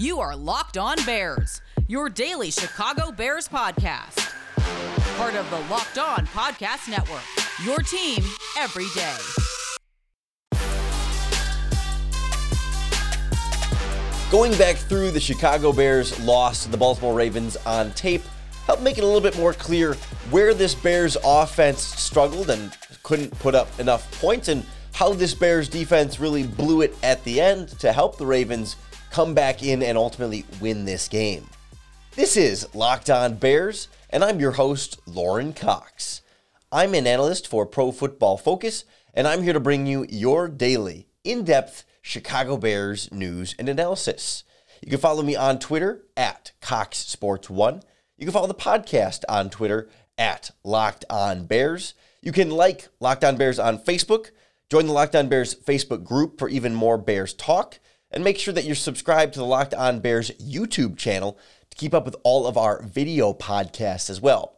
You are Locked On Bears, your daily Chicago Bears podcast. Part of the Locked On Podcast Network, your team every day. Going back through the Chicago Bears loss to the Baltimore Ravens on tape helped make it a little bit more clear where this Bears offense struggled and couldn't put up enough points, and how this Bears defense really blew it at the end to help the Ravens come back in and ultimately win this game. This is Locked On Bears, and I'm your host, Lorin Cox. I'm an analyst for Pro Football Focus, and I'm here to bring you your daily, in-depth Chicago Bears news and analysis. You can follow me on Twitter at CoxSports1. You can follow the podcast on Twitter at Locked On Bears. You can like Locked On Bears on Facebook. Join the Locked On Bears Facebook group for even more Bears talk. And make sure that you're subscribed to the Locked On Bears YouTube channel to keep up with all of our video podcasts as well.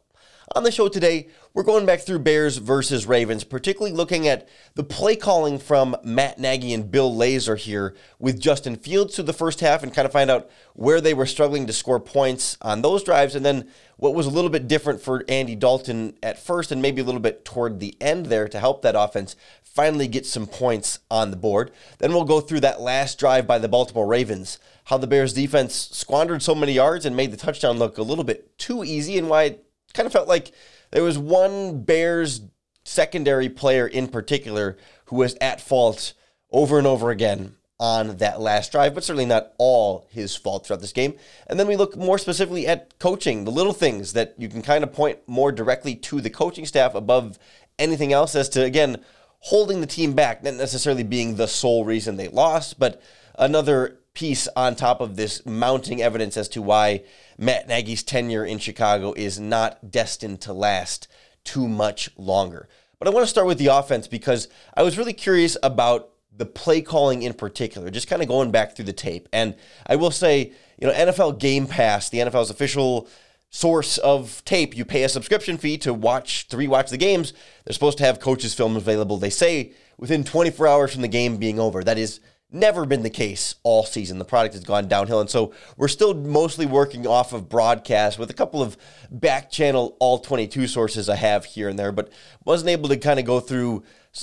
On the show today, we're going back through Bears versus Ravens, particularly looking at the play calling from Matt Nagy and Bill Lazor here with Justin Fields through the first half, and kind of find out where they were struggling to score points on those drives, and then what was a little bit different for Andy Dalton at first and maybe a little bit toward the end there to help that offense finally get some points on the board. Then we'll go through that last drive by the Baltimore Ravens, how the Bears defense squandered so many yards and made the touchdown look a little bit too easy, and why it kind of felt like there was one Bears secondary player in particular who was at fault over and over again on that last drive, but certainly not all his fault throughout this game. And then we look more specifically at coaching, the little things that you can kind of point more directly to the coaching staff above anything else as to, again, holding the team back, not necessarily being the sole reason they lost, but another piece on top of this mounting evidence as to why Matt Nagy's tenure in Chicago is not destined to last too much longer. But I want to start with the offense, because I was really curious about the play calling in particular, just kind of going back through the tape. And I will say, NFL Game Pass, the NFL's official source of tape, you pay a subscription fee to rewatch the games. They're supposed to have coaches' film available, they say, within 24 hours from the game being over. That is never been the case all season. The product has gone downhill, and so we're still mostly working off of broadcast with a couple of back-channel All-22 sources I have here and there, but wasn't able to kind of go through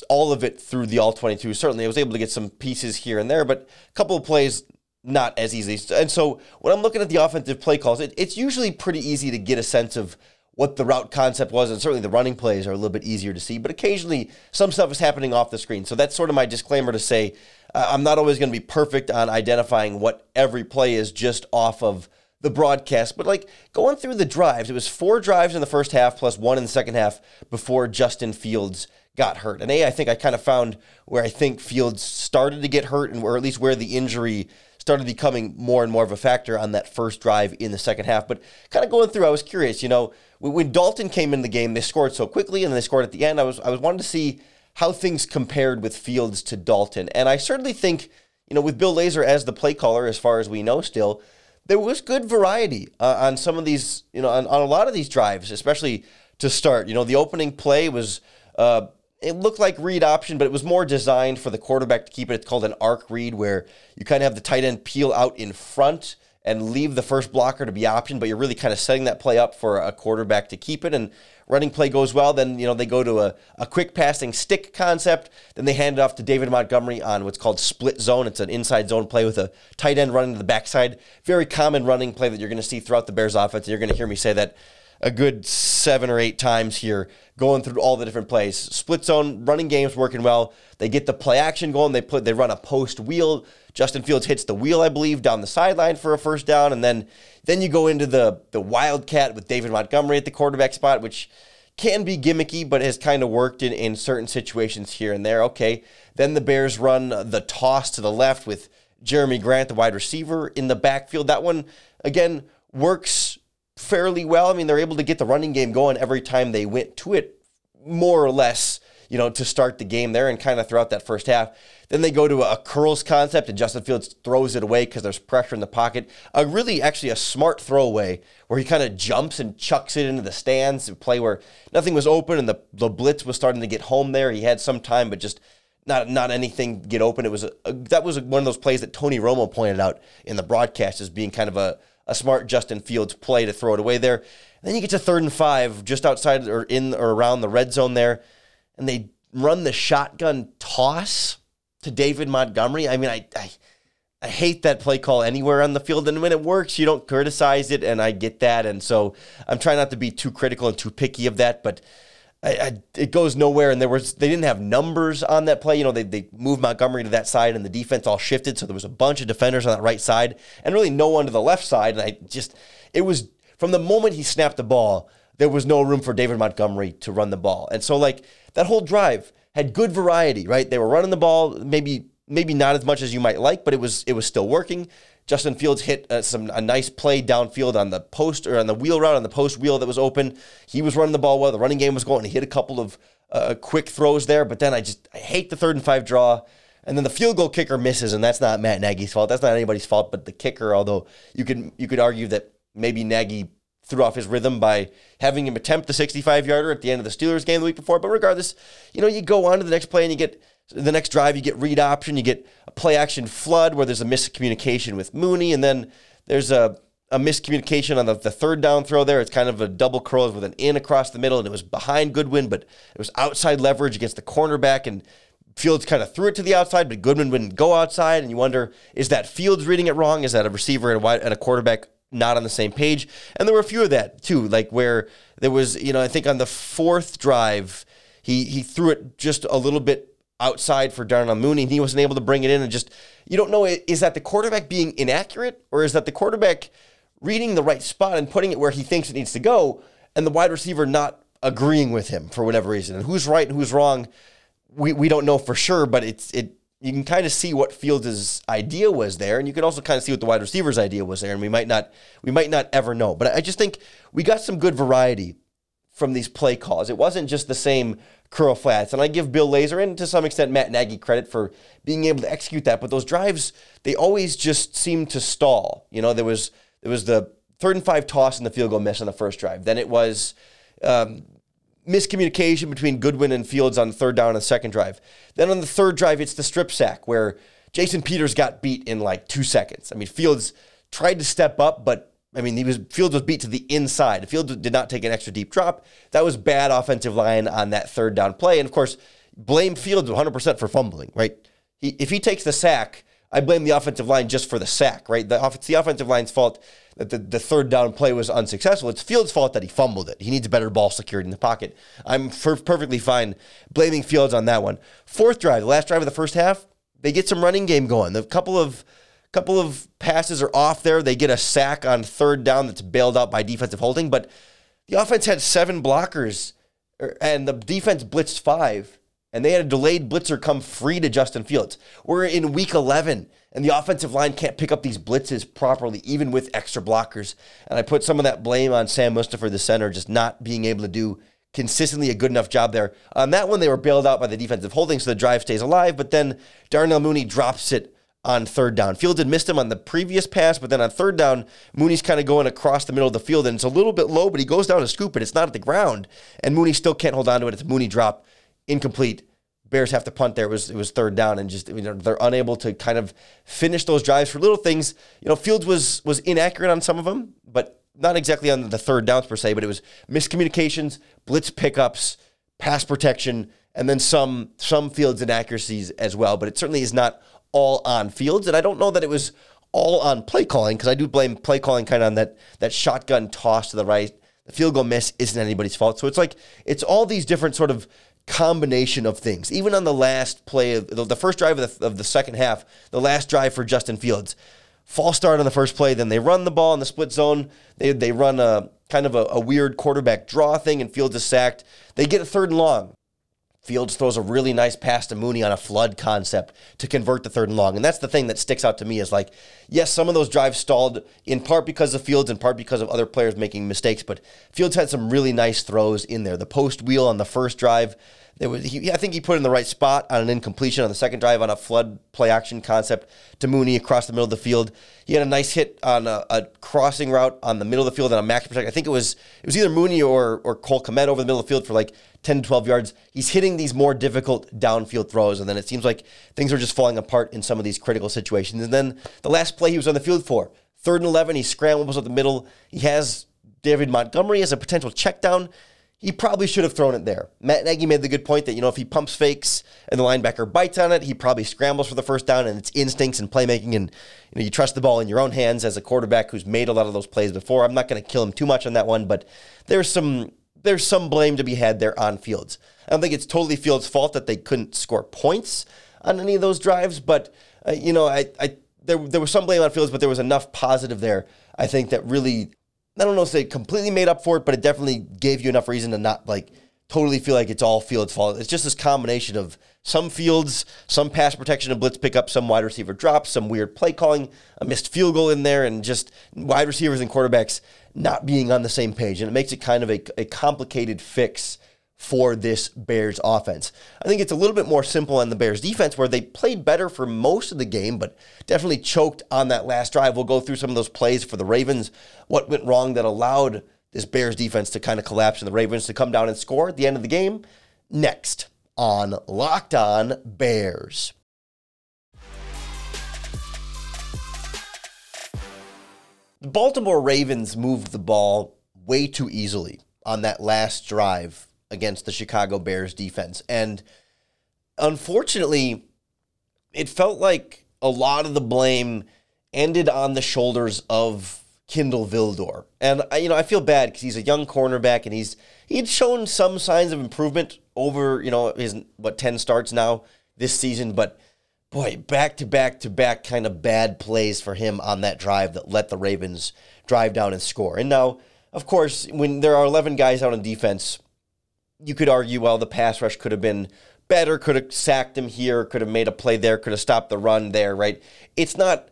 all of it through the All-22. Certainly, I was able to get some pieces here and there, but a couple of plays not as easy. And so when I'm looking at the offensive play calls, it's usually pretty easy to get a sense of what the route concept was, and certainly the running plays are a little bit easier to see, but occasionally some stuff is happening off the screen. So that's sort of my disclaimer to say, I'm not always going to be perfect on identifying what every play is just off of the broadcast, but like going through the drives, it was 4 drives in the first half plus 1 in the second half before Justin Fields got hurt. And I think I kind of found where I think Fields started to get hurt, and or at least where the injury started becoming more and more of a factor on that first drive in the second half. But kind of going through, I was curious, when Dalton came in the game, they scored so quickly and they scored at the end. I was wanting to see how things compared with Fields to Dalton. And I certainly think, with Bill Lazor as the play caller, as far as we know still, there was good variety on some of these, on a lot of these drives, especially to start. The opening play was, it looked like read option, but it was more designed for the quarterback to keep it. It's called an arc read, where you kind of have the tight end peel out in front and leave the first blocker to be optioned, but you're really kind of setting that play up for a quarterback to keep it. And running play goes well. Then, they go to a quick passing stick concept. Then they hand it off to David Montgomery on what's called split zone. It's an inside zone play with a tight end running to the backside. Very common running play that you're going to see throughout the Bears offense. You're going to hear me say that a good 7 or 8 times here, going through all the different plays. Split zone, running game's working well. They get the play action going. They run a post wheel. Justin Fields hits the wheel, I believe, down the sideline for a first down. And then you go into the Wildcat with David Montgomery at the quarterback spot, which can be gimmicky, but has kind of worked in certain situations here and there. Okay, then the Bears run the toss to the left with Jeremy Grant, the wide receiver, in the backfield. That one, again, works fairly well. They're able to get the running game going every time they went to it, more or less, to start the game there and kind of throughout that first half. Then they go to a curls concept, and Justin Fields throws it away because there's pressure in the pocket. Actually a smart throwaway where he kind of jumps and chucks it into the stands, a play where nothing was open and the blitz was starting to get home there. He had some time, but just Not anything get open. It was that was one of those plays that Tony Romo pointed out in the broadcast as being kind of a smart Justin Fields play to throw it away there. And then you get to 3rd and 5 just outside or in or around the red zone there, and they run the shotgun toss to David Montgomery. I mean, I hate that play call anywhere on the field, and when it works, you don't criticize it, and I get that. And so I'm trying not to be too critical and too picky of that, but it goes nowhere, and they didn't have numbers on that play. You know, they moved Montgomery to that side, and the defense all shifted, so there was a bunch of defenders on that right side, and really no one to the left side. And it was from the moment he snapped the ball, there was no room for David Montgomery to run the ball. And so, like, that whole drive had good variety, right? They were running the ball, maybe not as much as you might like, but it was still working. Justin Fields hit a nice play downfield on the post or on the wheel route, on the post wheel that was open. He was running the ball well. The running game was going. He hit a couple of quick throws there, but then I hate the 3rd and 5 draw. And then the field goal kicker misses, and that's not Matt Nagy's fault. That's not anybody's fault but the kicker, although you could argue that maybe Nagy threw off his rhythm by having him attempt the 65-yarder at the end of the Steelers game the week before. But regardless, you know, you go on to the next play and you get – the next drive, you get read option, you get a play-action flood where there's a miscommunication with Mooney, and then there's a miscommunication on the 3rd down throw there. It's kind of a double curl with an in across the middle, and it was behind Goodwin, but it was outside leverage against the cornerback, and Fields kind of threw it to the outside, but Goodwin wouldn't go outside, and you wonder, is that Fields reading it wrong? Is that a receiver and a quarterback not on the same page? And there were a few of that, too, like where there was, you know, I think on the 4th drive, he threw it just a little bit outside for Darnell Mooney, and he wasn't able to bring it in, and just, you don't know, is that the quarterback being inaccurate, or is that the quarterback reading the right spot and putting it where he thinks it needs to go, and the wide receiver not agreeing with him for whatever reason? And who's right and who's wrong, we don't know for sure, but you can kind of see what Fields' idea was there, and you can also kind of see what the wide receiver's idea was there, and we might not ever know. But I just think we got some good variety from these play calls. It wasn't just the same curl flats. And I give Bill Lazor and to some extent Matt Nagy credit for being able to execute that. But those drives, they always just seem to stall. You know, there was the 3rd and 5 toss and the field goal miss on the 1st drive. Then it was miscommunication between Goodwin and Fields on the 3rd down and the 2nd drive. Then on the 3rd drive, it's the strip sack where Jason Peters got beat in like 2 seconds. I mean, Fields tried to step up, but I mean, Fields was beat to the inside. Fields did not take an extra deep drop. That was bad offensive line on that 3rd down play. And, of course, blame Fields 100% for fumbling, right? If he takes the sack, I blame the offensive line just for the sack, right? It's the offensive line's fault that the 3rd down play was unsuccessful. It's Fields' fault that he fumbled it. He needs better ball security in the pocket. I'm perfectly fine blaming Fields on that one. 4th drive, the last drive of the 1st half, they get some running game going. A couple of passes are off there. They get a sack on 3rd down that's bailed out by defensive holding, but the offense had 7 blockers, and the defense blitzed 5, and they had a delayed blitzer come free to Justin Fields. We're in week 11, and the offensive line can't pick up these blitzes properly, even with extra blockers. And I put some of that blame on Sam Mustipher, the center, just not being able to do consistently a good enough job there. On that one, they were bailed out by the defensive holding, so the drive stays alive, but then Darnell Mooney drops it on 3rd down. Fields had missed him on the previous pass, but then on 3rd down, Mooney's kind of going across the middle of the field, and it's a little bit low, but he goes down to scoop it. It's not at the ground, and Mooney still can't hold on to it. It's a Mooney drop, incomplete. Bears have to punt there. It was 3rd down, and just, you know, they're unable to kind of finish those drives for little things. You know, Fields was inaccurate on some of them, but not exactly on the 3rd downs per se, but it was miscommunications, blitz pickups, pass protection, and then some Fields inaccuracies as well, but it certainly is not all on Fields, and I don't know that it was all on play calling, because I do blame play calling kind of on that shotgun toss to the right. The field goal miss isn't anybody's fault. So it's like, it's all these different sort of combination of things. Even on the last play, of the 1st drive of the 2nd half, the last drive for Justin Fields, false start on the 1st play, then they run the ball in the split zone, they run a kind of a weird quarterback draw thing, and Fields is sacked. They get a 3rd and long. Fields throws a really nice pass to Mooney on a flood concept to convert the 3rd and long. And that's the thing that sticks out to me is, like, yes, some of those drives stalled in part because of Fields, in part because of other players making mistakes, but Fields had some really nice throws in there. The post wheel on the 1st drive, I think he put it in the right spot on an incompletion on the second drive on a flood play action concept to Mooney across the middle of the field. He had a nice hit on a crossing route on the middle of the field on a max protect. I think it was either Mooney or Cole Komet over the middle of the field for like 10 to 12 yards. He's hitting these more difficult downfield throws, and then it seems like things are just falling apart in some of these critical situations. And then the last play he was on the field for, 3rd and 11, he scrambles up the middle. He has David Montgomery as a potential check down. He probably should have thrown it there. Matt Nagy made the good point that, if he pumps fakes and the linebacker bites on it, he probably scrambles for the first down, and it's instincts and playmaking, and you trust the ball in your own hands as a quarterback who's made a lot of those plays before. I'm not going to kill him too much on that one, but there's some blame to be had there on Fields. I don't think it's totally Fields' fault that they couldn't score points on any of those drives, but, there was some blame on Fields, but there was enough positive there, I think, that really... I don't know if they completely made up for it, but it definitely gave you enough reason to not totally feel like it's all Fields' fault. It's just this combination of some Fields, some pass protection and blitz pickup, some wide receiver drops, some weird play calling, a missed field goal in there, and just wide receivers and quarterbacks not being on the same page. And it makes it kind of a complicated fix for this Bears offense. I think it's a little bit more simple on the Bears defense, where they played better for most of the game, but definitely choked on that last drive. We'll go through some of those plays for the Ravens, what went wrong that allowed this Bears defense to kind of collapse and the Ravens to come down and score at the end of the game, next on Locked On Bears. The Baltimore Ravens moved the ball way too easily on that last drive against the Chicago Bears defense. And unfortunately, it felt like a lot of the blame ended on the shoulders of Kindle Vildor. And, I feel bad because he's a young cornerback, and he had shown some signs of improvement over, his, 10 starts now this season. But, boy, back-to-back-to-back kind of bad plays for him on that drive that let the Ravens drive down and score. And now, of course, when there are 11 guys out on defense, you could argue, well, the pass rush could have been better, could have sacked him here, could have made a play there, could have stopped the run there, right? It's not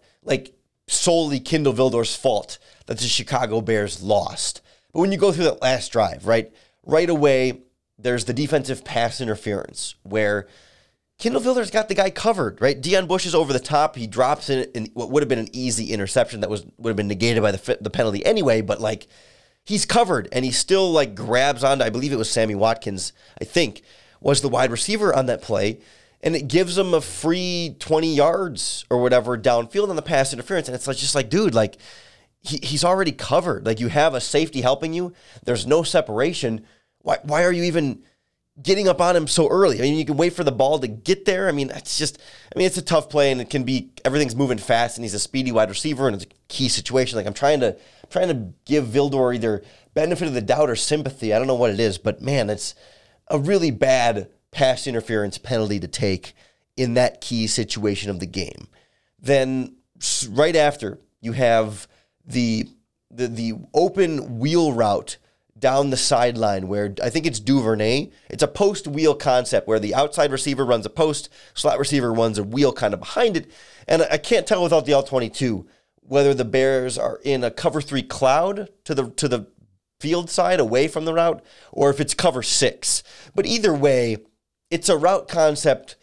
solely Kindle Vildor's fault that the Chicago Bears lost. But when you go through that last drive, right away, there's the defensive pass interference where Kindle Vildor's got the guy covered, right? Deion Bush is over the top. He drops in what would have been an easy interception that would have been negated by the penalty anyway, but he's covered, and he still grabs onto, I believe it was Sammy Watkins, I think, was the wide receiver on that play, and it gives him a free 20 yards or whatever downfield on the pass interference, and it's dude, he's already covered. You have a safety helping you. There's no separation. Why are you even getting up on him so early? I mean, you can wait for the ball to get there. I mean, it's a tough play, and it can be, everything's moving fast, and he's a speedy wide receiver, and it's a key situation. I'm trying to give Vildor either benefit of the doubt or sympathy. I don't know what it is, but man, it's a really bad pass interference penalty to take in that key situation of the game. Then right after, you have the open wheel route down the sideline where I think it's Duvernay. It's a post wheel concept where the outside receiver runs a post, slot receiver runs a wheel kind of behind it. And I can't tell without the All-22 whether the Bears are in a cover 3 cloud to the field side away from the route, or if it's cover 6. But either way, it's a route concept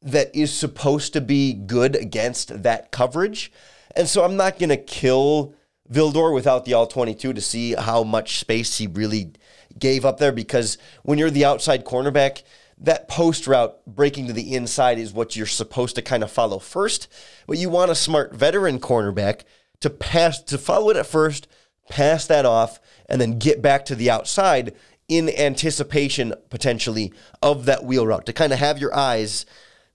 that is supposed to be good against that coverage. And so I'm not going to kill Vildor without the All-22 to see how much space he really gave up there, because when you're the outside cornerback, that post route breaking to the inside is what you're supposed to kind of follow first, but you want a smart veteran cornerback to follow it at first, pass that off, and then get back to the outside in anticipation potentially of that wheel route, to kind of have your eyes,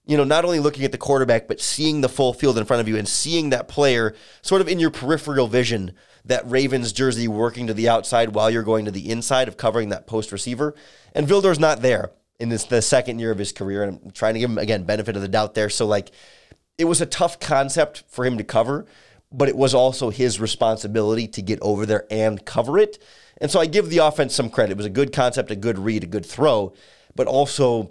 not only looking at the quarterback, but seeing the full field in front of you and seeing that player sort of in your peripheral vision, that Ravens jersey working to the outside while you're going to the inside of covering that post receiver. And Vildor's not there in the second year of his career, and I'm trying to give him, again, benefit of the doubt there. So, it was a tough concept for him to cover, but it was also his responsibility to get over there and cover it. And so I give the offense some credit. It was a good concept, a good read, a good throw, but also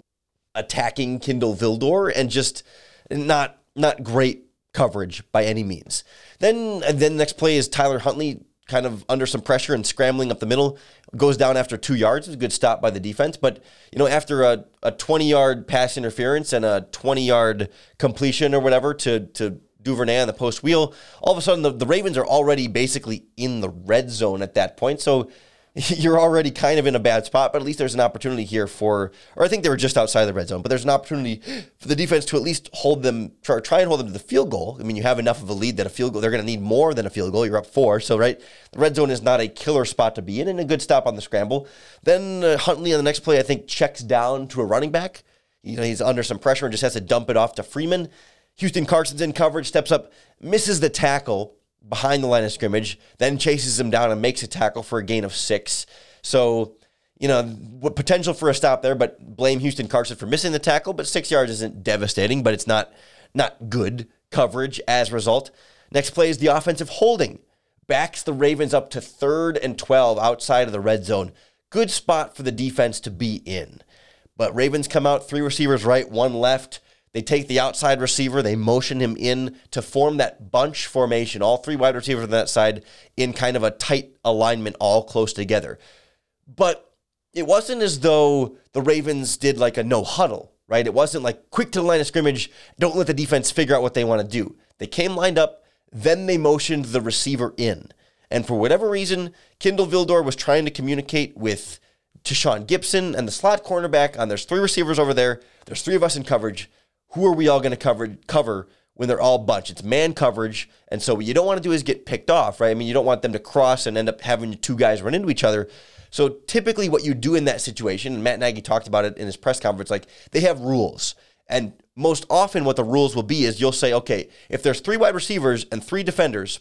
attacking Kindle Vildor and just not great coverage by any means. Then the next play is Tyler Huntley kind of under some pressure and scrambling up the middle, goes down after 2 yards. It was a good stop by the defense. But, you know, after a 20-yard pass interference and a 20-yard completion or whatever to Duvernay on the post wheel, all of a sudden the Ravens are already basically in the red zone at that point. So you're already kind of in a bad spot, but at least there's an opportunity here or I think they were just outside the red zone, but there's an opportunity for the defense to at least hold them, try and hold them to the field goal. I mean, you have enough of a lead that a field goal, they're going to need more than a field goal. You're up 4, so right, the red zone is not a killer spot to be in, and a good stop on the scramble. Then Huntley on the next play, I think, checks down to a running back. You know, he's under some pressure and just has to dump it off to Freeman. Houston Carson's in coverage, steps up, misses the tackle behind the line of scrimmage, then chases him down and makes a tackle for a gain of 6. So, you know, potential for a stop there, but blame Houston Carson for missing the tackle, but 6 yards isn't devastating, but it's not good coverage as a result. Next play is the offensive holding. Backs the Ravens up to 3rd and 12 outside of the red zone. Good spot for the defense to be in. But Ravens come out, 3 receivers right, 1 left. They take the outside receiver. They motion him in to form that bunch formation. All 3 wide receivers on that side in kind of a tight alignment, all close together. But it wasn't as though the Ravens did like a no huddle, right? It wasn't like quick to the line of scrimmage. Don't let the defense figure out what they want to do. They came lined up. Then they motioned the receiver in. And for whatever reason, Kindle Vildor was trying to communicate with Tashawn Gibson and the slot cornerback on there's 3 receivers over there. There's 3 of us in coverage. Who are we all going to cover when they're all bunched? It's man coverage, and so what you don't want to do is get picked off, right? I mean, you don't want them to cross and end up having 2 guys run into each other. So typically what you do in that situation, and Matt Nagy talked about it in his press conference, like they have rules. And most often what the rules will be is you'll say, okay, if there's 3 wide receivers and 3 defenders,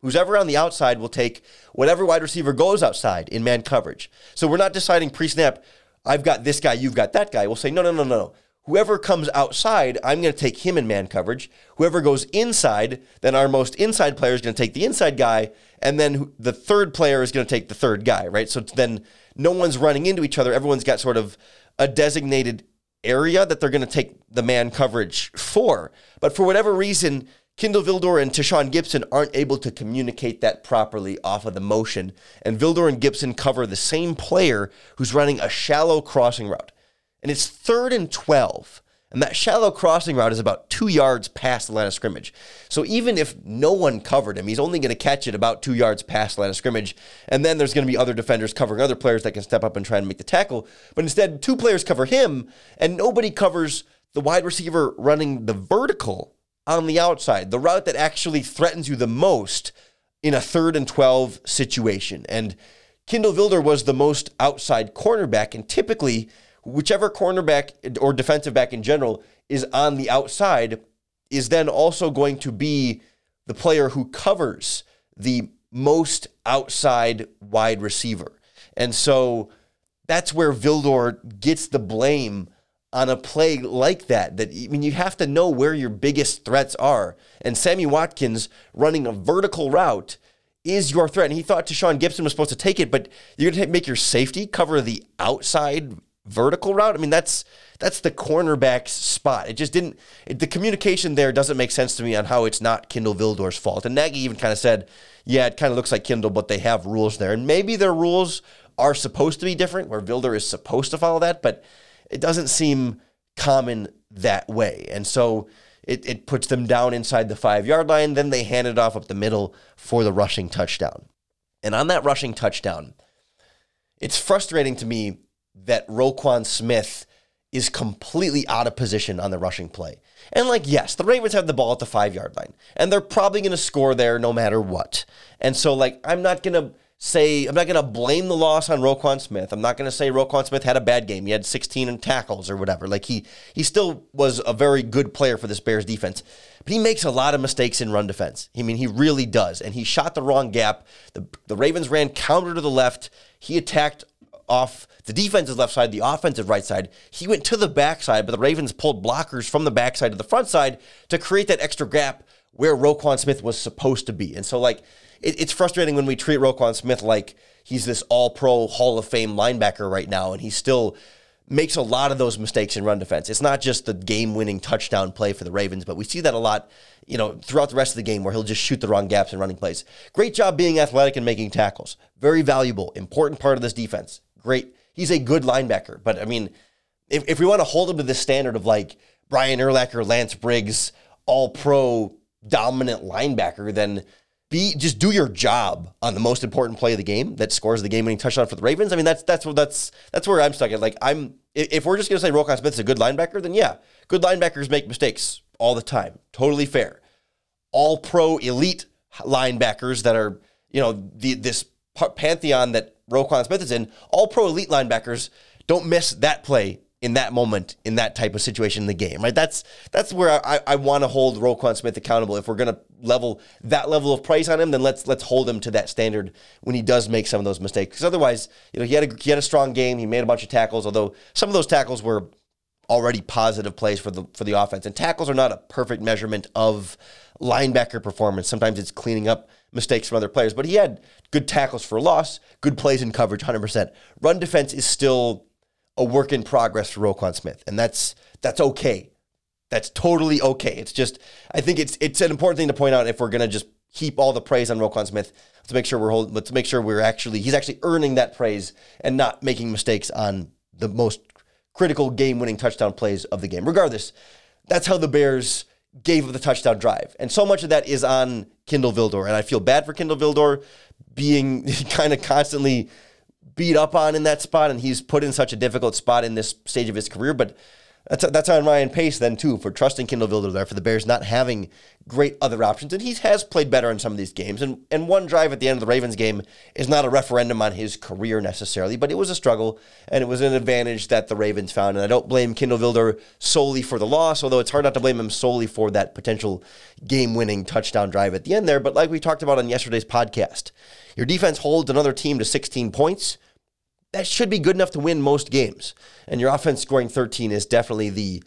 who's ever on the outside will take whatever wide receiver goes outside in man coverage. So we're not deciding pre-snap, I've got this guy, you've got that guy. We'll say, no. Whoever comes outside, I'm going to take him in man coverage. Whoever goes inside, then our most inside player is going to take the inside guy, and then the third player is going to take the third guy, right? So then no one's running into each other. Everyone's got sort of a designated area that they're going to take the man coverage for. But for whatever reason, Kindle Vildor and Tashawn Gibson aren't able to communicate that properly off of the motion, and Vildor and Gibson cover the same player who's running a shallow crossing route. And it's 3rd and 12. And that shallow crossing route is about 2 yards past the line of scrimmage. So even if no one covered him, he's only going to catch it about 2 yards past the line of scrimmage. And then there's going to be other defenders covering other players that can step up and try and make the tackle. But instead, 2 players cover him, and nobody covers the wide receiver running the vertical on the outside, the route that actually threatens you the most in a 3rd and 12 situation. And Kindle Vildor was the most outside cornerback, and typically whichever cornerback or defensive back in general is on the outside is then also going to be the player who covers the most outside wide receiver. And so that's where Vildor gets the blame on a play like that. That, I mean, you have to know where your biggest threats are. And Sammy Watkins running a vertical route is your threat. And he thought Tashawn Gibson was supposed to take it, but you're going to make your safety cover the outside vertical route. I mean, that's the cornerback's spot. It just didn't, the communication there doesn't make sense to me on how it's not Kindle Vildor's fault. And Nagy even kind of said, yeah, it kind of looks like Kindle, but they have rules there. And maybe their rules are supposed to be different, where Vildor is supposed to follow that, but it doesn't seem common that way. And so it puts them down inside the 5-yard line. Then they hand it off up the middle for the rushing touchdown. And on that rushing touchdown, it's frustrating to me that Roquan Smith is completely out of position on the rushing play. And like, yes, the Ravens have the ball at the 5-yard line, and they're probably going to score there no matter what. And so, like, I'm not going to blame the loss on Roquan Smith. I'm not going to say Roquan Smith had a bad game. He had 16 in tackles or whatever. Like, he still was a very good player for this Bears defense. But he makes a lot of mistakes in run defense. I mean, he really does. And he shot the wrong gap. The Ravens ran counter to the left. He attacked off the defense's left side, the offensive right side. He went to the backside, but the Ravens pulled blockers from the backside to the front side to create that extra gap where Roquan Smith was supposed to be. And so, like, it's frustrating when we treat Roquan Smith like he's this all-pro Hall of Fame linebacker right now, and he's still makes a lot of those mistakes in run defense. It's not just the game-winning touchdown play for the Ravens, but we see that a lot, throughout the rest of the game where he'll just shoot the wrong gaps in running plays. Great job being athletic and making tackles. Very valuable, important part of this defense. Great. He's a good linebacker, but I mean, if we want to hold him to this standard of like Brian Urlacher, Lance Briggs, all-pro dominant linebacker, then just do your job on the most important play of the game that scores the game-winning touchdown for the Ravens. I mean, that's where I'm stuck at. Like, if we're just going to say Roquan Smith is a good linebacker, then yeah, good linebackers make mistakes all the time. Totally fair. All-pro elite linebackers that are, this pantheon that Roquan Smith is in, all-pro elite linebackers don't miss that play in that moment, in that type of situation in the game, right? That's where I want to hold Roquan Smith accountable. If we're going to level of price on him, then let's hold him to that standard when he does make some of those mistakes. Because otherwise, he had a strong game. He made a bunch of tackles, although some of those tackles were already positive plays for the offense. And tackles are not a perfect measurement of linebacker performance. Sometimes it's cleaning up mistakes from other players. But he had good tackles for loss, good plays in coverage, 100%. Run defense is still a work in progress for Roquan Smith, and that's okay. That's totally okay. It's just, I think it's an important thing to point out if we're gonna just heap all the praise on Roquan Smith. Let's make sure he's actually earning that praise and not making mistakes on the most critical game-winning touchdown plays of the game. Regardless, that's how the Bears gave up the touchdown drive, and so much of that is on Kindle Vildor, and I feel bad for Kindle Vildor being kind of constantly beat up on in that spot, and he's put in such a difficult spot in this stage of his career, but that's on Ryan Pace then too for trusting Kindle Vildor there, for the Bears not having great other options. And he has played better in some of these games, and one drive at the end of the Ravens game is not a referendum on his career necessarily, but it was a struggle, and it was an advantage that the Ravens found, and I don't blame Kindle Vildor solely for the loss, although it's hard not to blame him solely for that potential game-winning touchdown drive at the end there. But like we talked about on yesterday's podcast, your defense holds another team to 16 points. That should be good enough to win most games. And your offense scoring 13 is definitely the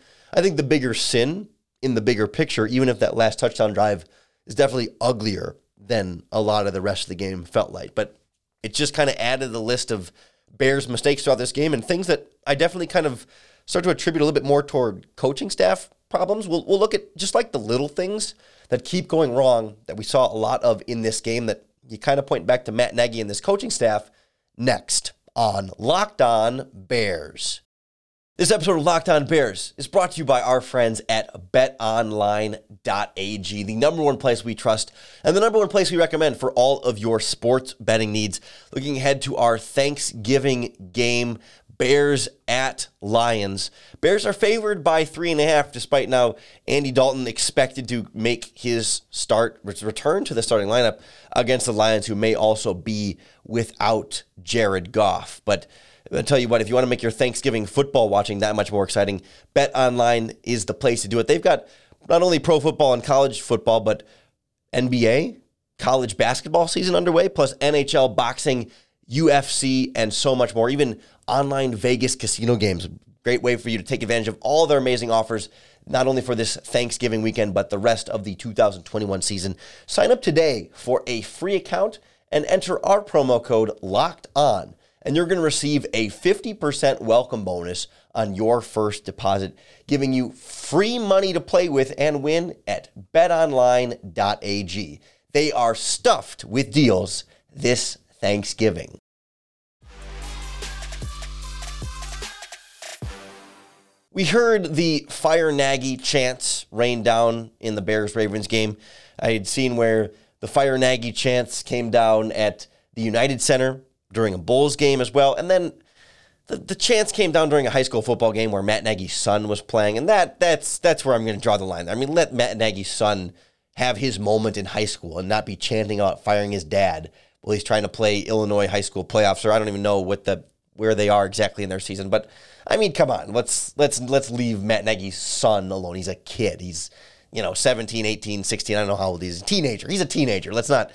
bigger sin in the bigger picture, even if that last touchdown drive is definitely uglier than a lot of the rest of the game felt like. But it just kind of added the list of Bears mistakes throughout this game and things that I definitely kind of start to attribute a little bit more toward coaching staff problems. We'll look at just like the little things that keep going wrong that we saw a lot of in this game that you kind of point back to Matt Nagy and this coaching staff next on Locked On Bears. This episode of Locked On Bears is brought to you by our friends at BetOnline.ag, the number one place we trust and the number one place we recommend for all of your sports betting needs. Looking ahead to our Thanksgiving game, Bears at Lions. Bears are favored by 3.5, despite now Andy Dalton expected to make his return to the starting lineup against the Lions, who may also be without Jared Goff. But I'll tell you what, if you want to make your Thanksgiving football watching that much more exciting, BetOnline is the place to do it. They've got not only pro football and college football, but NBA, college basketball season underway, plus NHL, boxing, UFC, and so much more. Even online Vegas casino games. Great way for you to take advantage of all their amazing offers, not only for this Thanksgiving weekend, but the rest of the 2021 season. Sign up today for a free account and enter our promo code LOCKEDON, and you're going to receive a 50% welcome bonus on your first deposit, giving you free money to play with and win at betonline.ag. They are stuffed with deals this Thanksgiving. We heard the Fire Nagy chants rain down in the Bears-Ravens game. I had seen where the Fire Nagy chants came down at the United Center during a Bulls game as well. And then the chants came down during a high school football game where Matt Nagy's son was playing. And that's where I'm going to draw the line. I mean, let Matt Nagy's son have his moment in high school and not be chanting about firing his dad while he's trying to play Illinois high school playoffs, or I don't even know where they are exactly in their season. But I mean, come on, let's leave Matt Nagy's son alone. He's a kid. He's 17, 18, 16. I don't know how old he is. He's a teenager. Let's not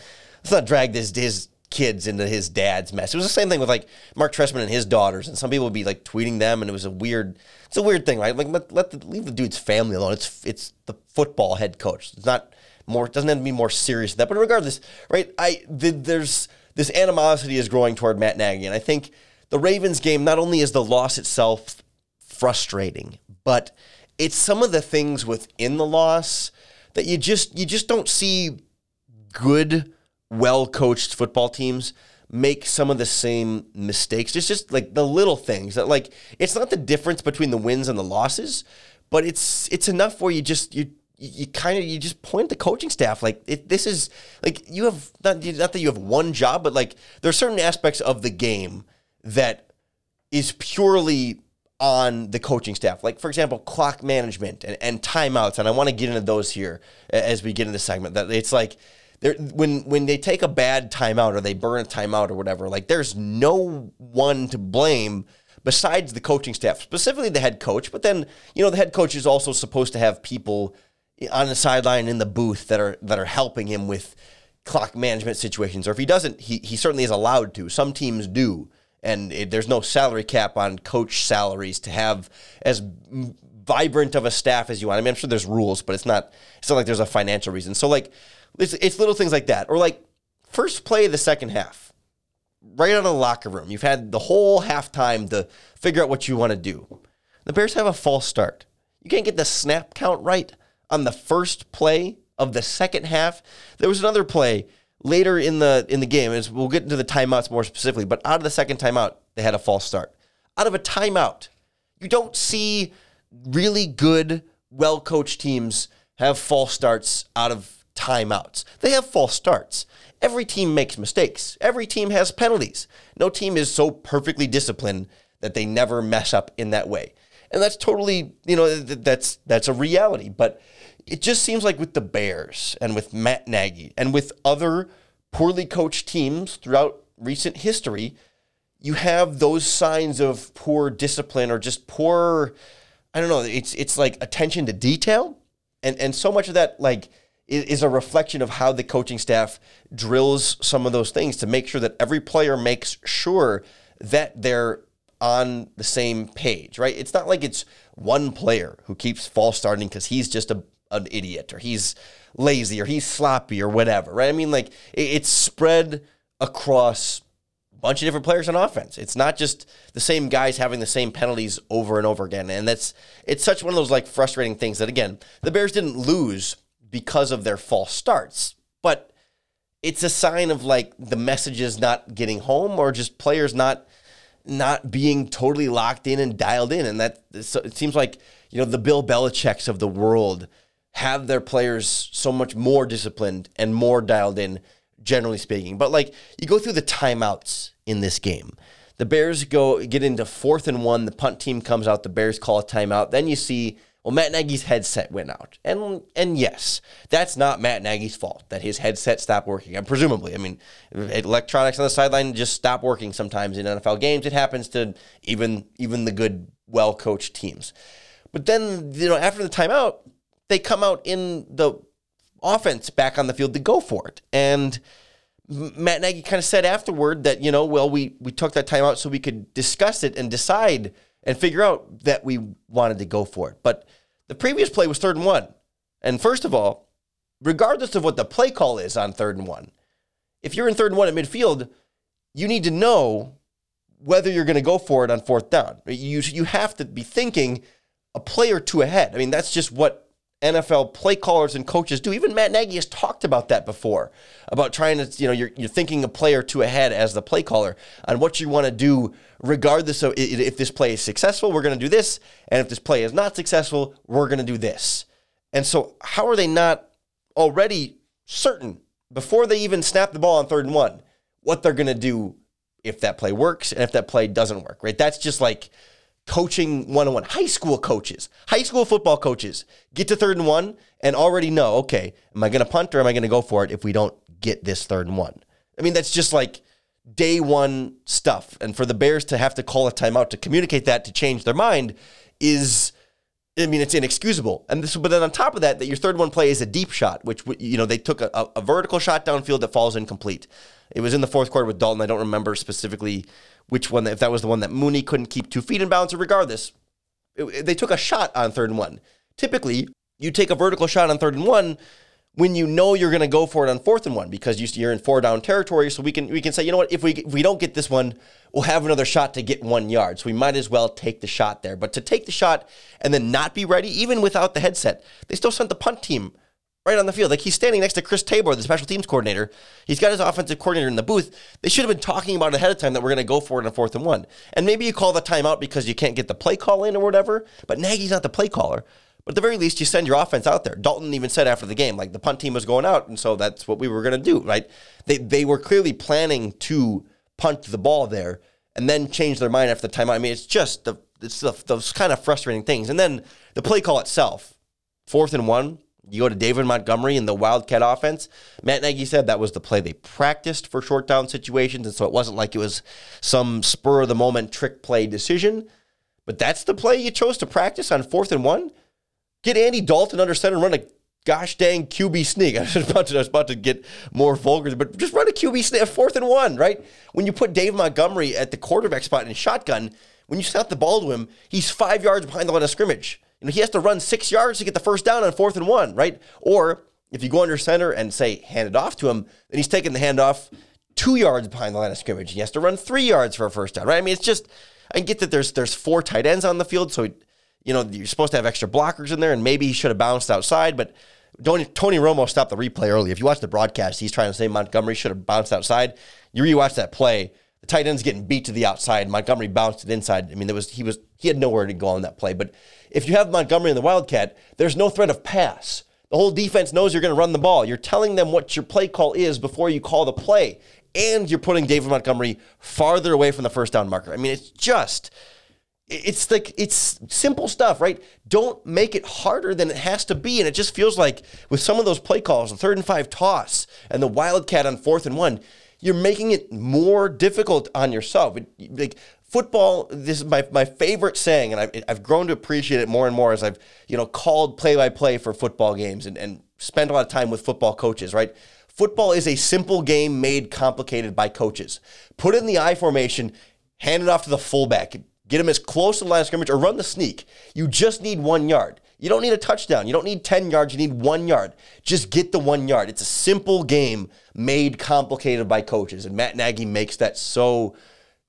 drag his kids into his dad's mess. It was the same thing with like Mark Trestman and his daughters, and some people would be like tweeting them, and it's a weird thing, right? Like leave the dude's family alone. It's the football head coach. It's not more. It doesn't have to be more serious than that. But regardless, right? There's this animosity is growing toward Matt Nagy, and I think the Ravens game, not only is the loss itself frustrating. But it's some of the things within the loss that you just don't see good, well-coached football teams make some of the same mistakes. It's just like the little things that, like, it's not the difference between the wins and the losses, but it's enough where you just point the coaching staff this is like you have not that you have one job, but like there are certain aspects of the game that is purely on the coaching staff. Like, for example, clock management and timeouts. And I want to get into those here as we get into the segment. That it's like when they take a bad timeout or they burn a timeout or whatever, like there's no one to blame besides the coaching staff, specifically the head coach. But then, you know, the head coach is also supposed to have people on the sideline in the booth that are helping him with clock management situations. Or if he doesn't, he certainly is allowed to. Some teams do. And there's no salary cap on coach salaries to have as vibrant of a staff as you want. I mean, I'm sure there's rules, but it's not like there's a financial reason. So, like, it's little things like that. Or, like, first play of the second half, right out of the locker room. You've had the whole halftime to figure out what you want to do. The Bears have a false start. You can't get the snap count right on the first play of the second half. There was another play later in the game, as we'll get into the timeouts more specifically, but out of the second timeout, they had a false start. Out of a timeout, you don't see really good, well-coached teams have false starts out of timeouts. They have false starts. Every team makes mistakes. Every team has penalties. No team is so perfectly disciplined that they never mess up in that way. And that's totally, you know, that's a reality. But it just seems like with the Bears and with Matt Nagy and with other poorly coached teams throughout recent history, you have those signs of poor discipline or just poor, I don't know, it's like attention to detail. And so much of that, like, is a reflection of how the coaching staff drills some of those things to make sure that every player makes sure that they're on the same page, right? It's not like it's one player who keeps false starting because he's just an idiot or he's lazy or he's sloppy or whatever, right? I mean, like, it's spread across a bunch of different players on offense. It's not just the same guys having the same penalties over and over again. And it's such one of those, like, frustrating things that, again, the Bears didn't lose because of their false starts, but it's a sign of, like, the messages not getting home or just players not being totally locked in and dialed in. And that it seems like, you know, the Bill Belichick's of the world have their players so much more disciplined and more dialed in, generally speaking. But, like, you go through the timeouts in this game. The Bears get into 4th and 1. The punt team comes out. The Bears call a timeout. Then you see, well, Matt Nagy's headset went out. And yes, that's not Matt Nagy's fault that his headset stopped working. And presumably, I mean, electronics on the sideline just stop working sometimes in NFL games. It happens to even the good, well-coached teams. But then, you know, after the timeout, they come out in the offense back on the field to go for it. And Matt Nagy kind of said afterward that, you know, well, we took that timeout so we could discuss it and decide and figure out that we wanted to go for it. But the previous play was 3rd and 1. And first of all, regardless of what the play call is on 3rd and 1, if you're in 3rd and 1 at midfield, you need to know whether you're going to go for it on 4th down. You have to be thinking a play or two ahead. I mean, that's just what NFL play callers and coaches do. Even Matt Nagy has talked about that before, about trying to, you know, you're thinking a play or two ahead as the play caller on what you want to do, regardless of if this play is successful, we're going to do this. And if this play is not successful, we're going to do this. And so how are they not already certain before they even snap the ball on 3rd and 1, what they're going to do if that play works and if that play doesn't work, right? That's just like coaching 101. High school coaches, high school football coaches get to 3rd and 1 and already know, okay, am I going to punt or am I going to go for it if we don't get this 3rd and 1? I mean, that's just like day one stuff. And for the Bears to have to call a timeout to communicate that, to change their mind is, I mean, it's inexcusable. And this, but then on top of that, your 3rd and 1 play is a deep shot, which, you know, they took a vertical shot downfield that falls incomplete. It was in the 4th quarter with Dalton. I don't remember specifically which one, if that was the one that Mooney couldn't keep 2 feet in bounds, or regardless, they took a shot on 3rd and 1. Typically, you take a vertical shot on 3rd and 1 when you know you're going to go for it on 4th and 1 because you're in four down territory. So we can say, you know what, if we don't get this one, we'll have another shot to get 1 yard. So we might as well take the shot there. But to take the shot and then not be ready, even without the headset, they still sent the punt team right on the field. Like, he's standing next to Chris Tabor, the special teams coordinator. He's got his offensive coordinator in the booth. They should have been talking about ahead of time that we're going to go for it on 4th and 1. And maybe you call the timeout because you can't get the play call in or whatever, but Nagy's not the play caller. But at the very least, you send your offense out there. Dalton even said after the game, like, the punt team was going out, and so that's what we were going to do, right? They were clearly planning to punt the ball there and then change their mind after the timeout. I mean, it's just those kind of frustrating things. And then the play call itself, 4th and 1, you go to David Montgomery in the Wildcat offense. Matt Nagy said that was the play they practiced for short down situations, and so it wasn't like it was some spur-of-the-moment trick play decision. But that's the play you chose to practice on 4th and 1? Get Andy Dalton under center and run a gosh dang QB sneak. I was about to get more vulgar, but just run a QB sneak at 4th and 1, right? When you put Dave Montgomery at the quarterback spot in shotgun, when you snap the ball to him, he's 5 yards behind the line of scrimmage. You know, he has to run 6 yards to get the first down on 4th and 1, right? Or if you go under center and say, hand it off to him, then he's taking the handoff 2 yards behind the line of scrimmage. He has to run 3 yards for a first down, right? I mean, it's just, I get that there's four tight ends on the field, so, you know, you're supposed to have extra blockers in there, and maybe he should have bounced outside, but Tony Romo stopped the replay early. If you watch the broadcast, he's trying to say Montgomery should have bounced outside. You rewatch that play, the tight end's getting beat to the outside. Montgomery bounced it inside. I mean, he had nowhere to go on that play. But if you have Montgomery in the Wildcat, there's no threat of pass. The whole defense knows you're going to run the ball. You're telling them what your play call is before you call the play, and you're putting David Montgomery farther away from the first down marker. I mean, it's simple stuff, right? Don't make it harder than it has to be. And it just feels like with some of those play calls, the 3rd and 5 toss and the Wildcat on 4th and 1, you're making it more difficult on yourself. Like football, this is my favorite saying, and I've grown to appreciate it more and more as I've, you know, called play-by-play for football games and spent a lot of time with football coaches, right? Football is a simple game made complicated by coaches. Put it in the I formation, hand it off to the fullback. Get him as close to the line of scrimmage or run the sneak. You just need 1 yard. You don't need a touchdown. You don't need 10 yards. You need 1 yard. Just get the 1 yard. It's a simple game made complicated by coaches. And Matt Nagy makes that so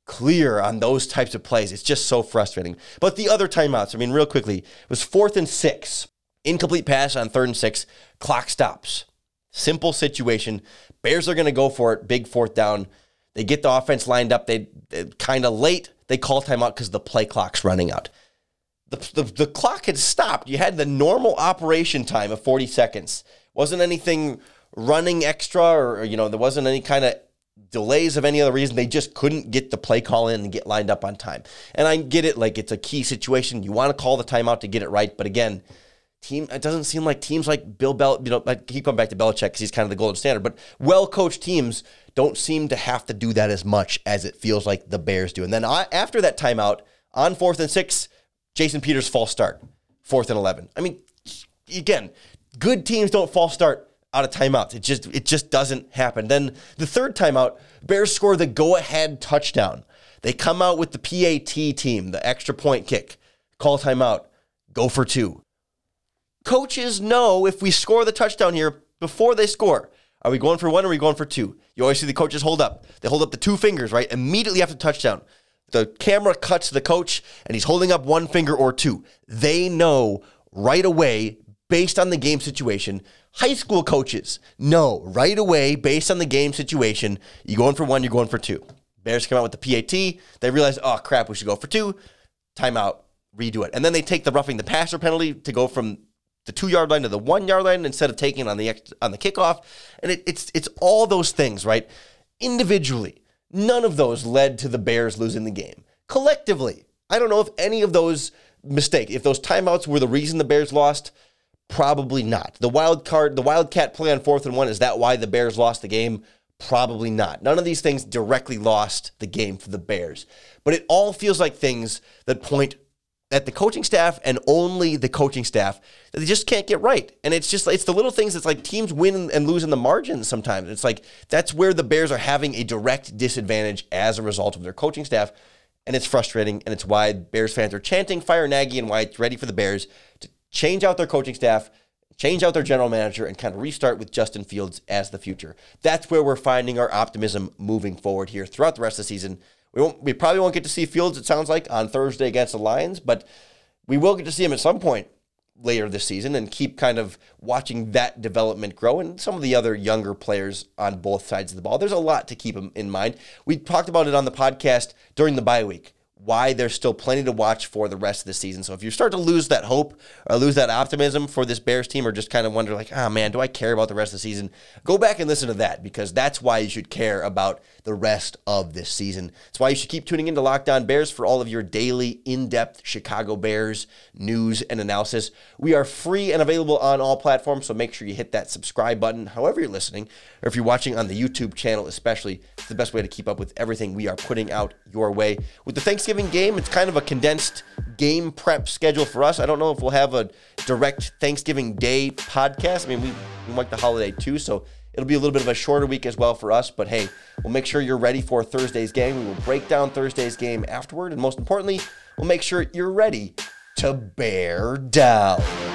clear on those types of plays. It's just so frustrating. But the other timeouts, I mean, real quickly, it was 4th and 6. Incomplete pass on 3rd and 6. Clock stops. Simple situation. Bears are going to go for it. Big 4th down. They get the offense lined up. They're kind of late. They call timeout because the play clock's running out. The clock had stopped. You had the normal operation time of 40 seconds. Wasn't anything running extra or, you know, there wasn't any kind of delays of any other reason. They just couldn't get the play call in and get lined up on time. And I get it. Like, it's a key situation. You want to call the timeout to get it right. But again, it doesn't seem like teams like Bill Belichick, you know, I keep going back to Belichick because he's kind of the golden standard, but well-coached teams don't seem to have to do that as much as it feels like the Bears do. And then after that timeout, on 4th and 6, Jason Peters false start, 4th and 11. I mean, again, good teams don't false start out of timeouts. It just doesn't happen. Then the third timeout, Bears score the go-ahead touchdown. They come out with the PAT team, the extra point kick, call timeout, go for 2. Coaches know if we score the touchdown here before they score, are we going for 1 or are we going for 2? You always see the coaches hold up. They hold up the 2 fingers, right? Immediately after the touchdown, the camera cuts to the coach, and he's holding up 1 finger or 2. They know right away, based on the game situation. High school coaches know right away, based on the game situation, you're going for 1, you're going for 2. Bears come out with the PAT. They realize, oh, crap, we should go for 2. Timeout. Redo it. And then they take the roughing the passer penalty to go from the 2 yard line to the 1 yard line instead of taking it on the kickoff. And it's all those things, right? Individually, none of those led to the Bears losing the game. Collectively, I don't know if any of those mistakes, if those timeouts were the reason the Bears lost, probably not. The Wildcat play on 4th and 1, is that why the Bears lost the game? Probably not. None of these things directly lost the game for the Bears. But it all feels like things that point at the coaching staff and only the coaching staff that they just can't get right. And it's just, it's the little things that's like teams win and lose in the margins sometimes. It's like, that's where the Bears are having a direct disadvantage as a result of their coaching staff. And it's frustrating. And it's why Bears fans are chanting fire Nagy and why it's ready for the Bears to change out their coaching staff, change out their general manager and kind of restart with Justin Fields as the future. That's where we're finding our optimism moving forward here throughout the rest of the season. We probably won't get to see Fields, it sounds like, on Thursday against the Lions, but we will get to see him at some point later this season and keep kind of watching that development grow and some of the other younger players on both sides of the ball. There's a lot to keep in mind. We talked about it on the podcast during the bye week, why there's still plenty to watch for the rest of the season. So if you start to lose that hope or lose that optimism for this Bears team or just kind of wonder like, oh man, do I care about the rest of the season? Go back and listen to that because that's why you should care about the rest of this season. That's why you should keep tuning into Locked On Bears for all of your daily in-depth Chicago Bears news and analysis. We are free and available on all platforms, so make sure you hit that subscribe button however you're listening, or if you're watching on the YouTube channel especially, it's the best way to keep up with everything we are putting out your way. With the Thanksgiving game, it's kind of a condensed game prep schedule for us. I don't know if we'll have a direct Thanksgiving Day podcast. I mean, we like the holiday too, so it'll be a little bit of a shorter week as well for us. But hey, we'll make sure you're ready for Thursday's game. We will break down Thursday's game afterward. And most importantly, we'll make sure you're ready to bear down.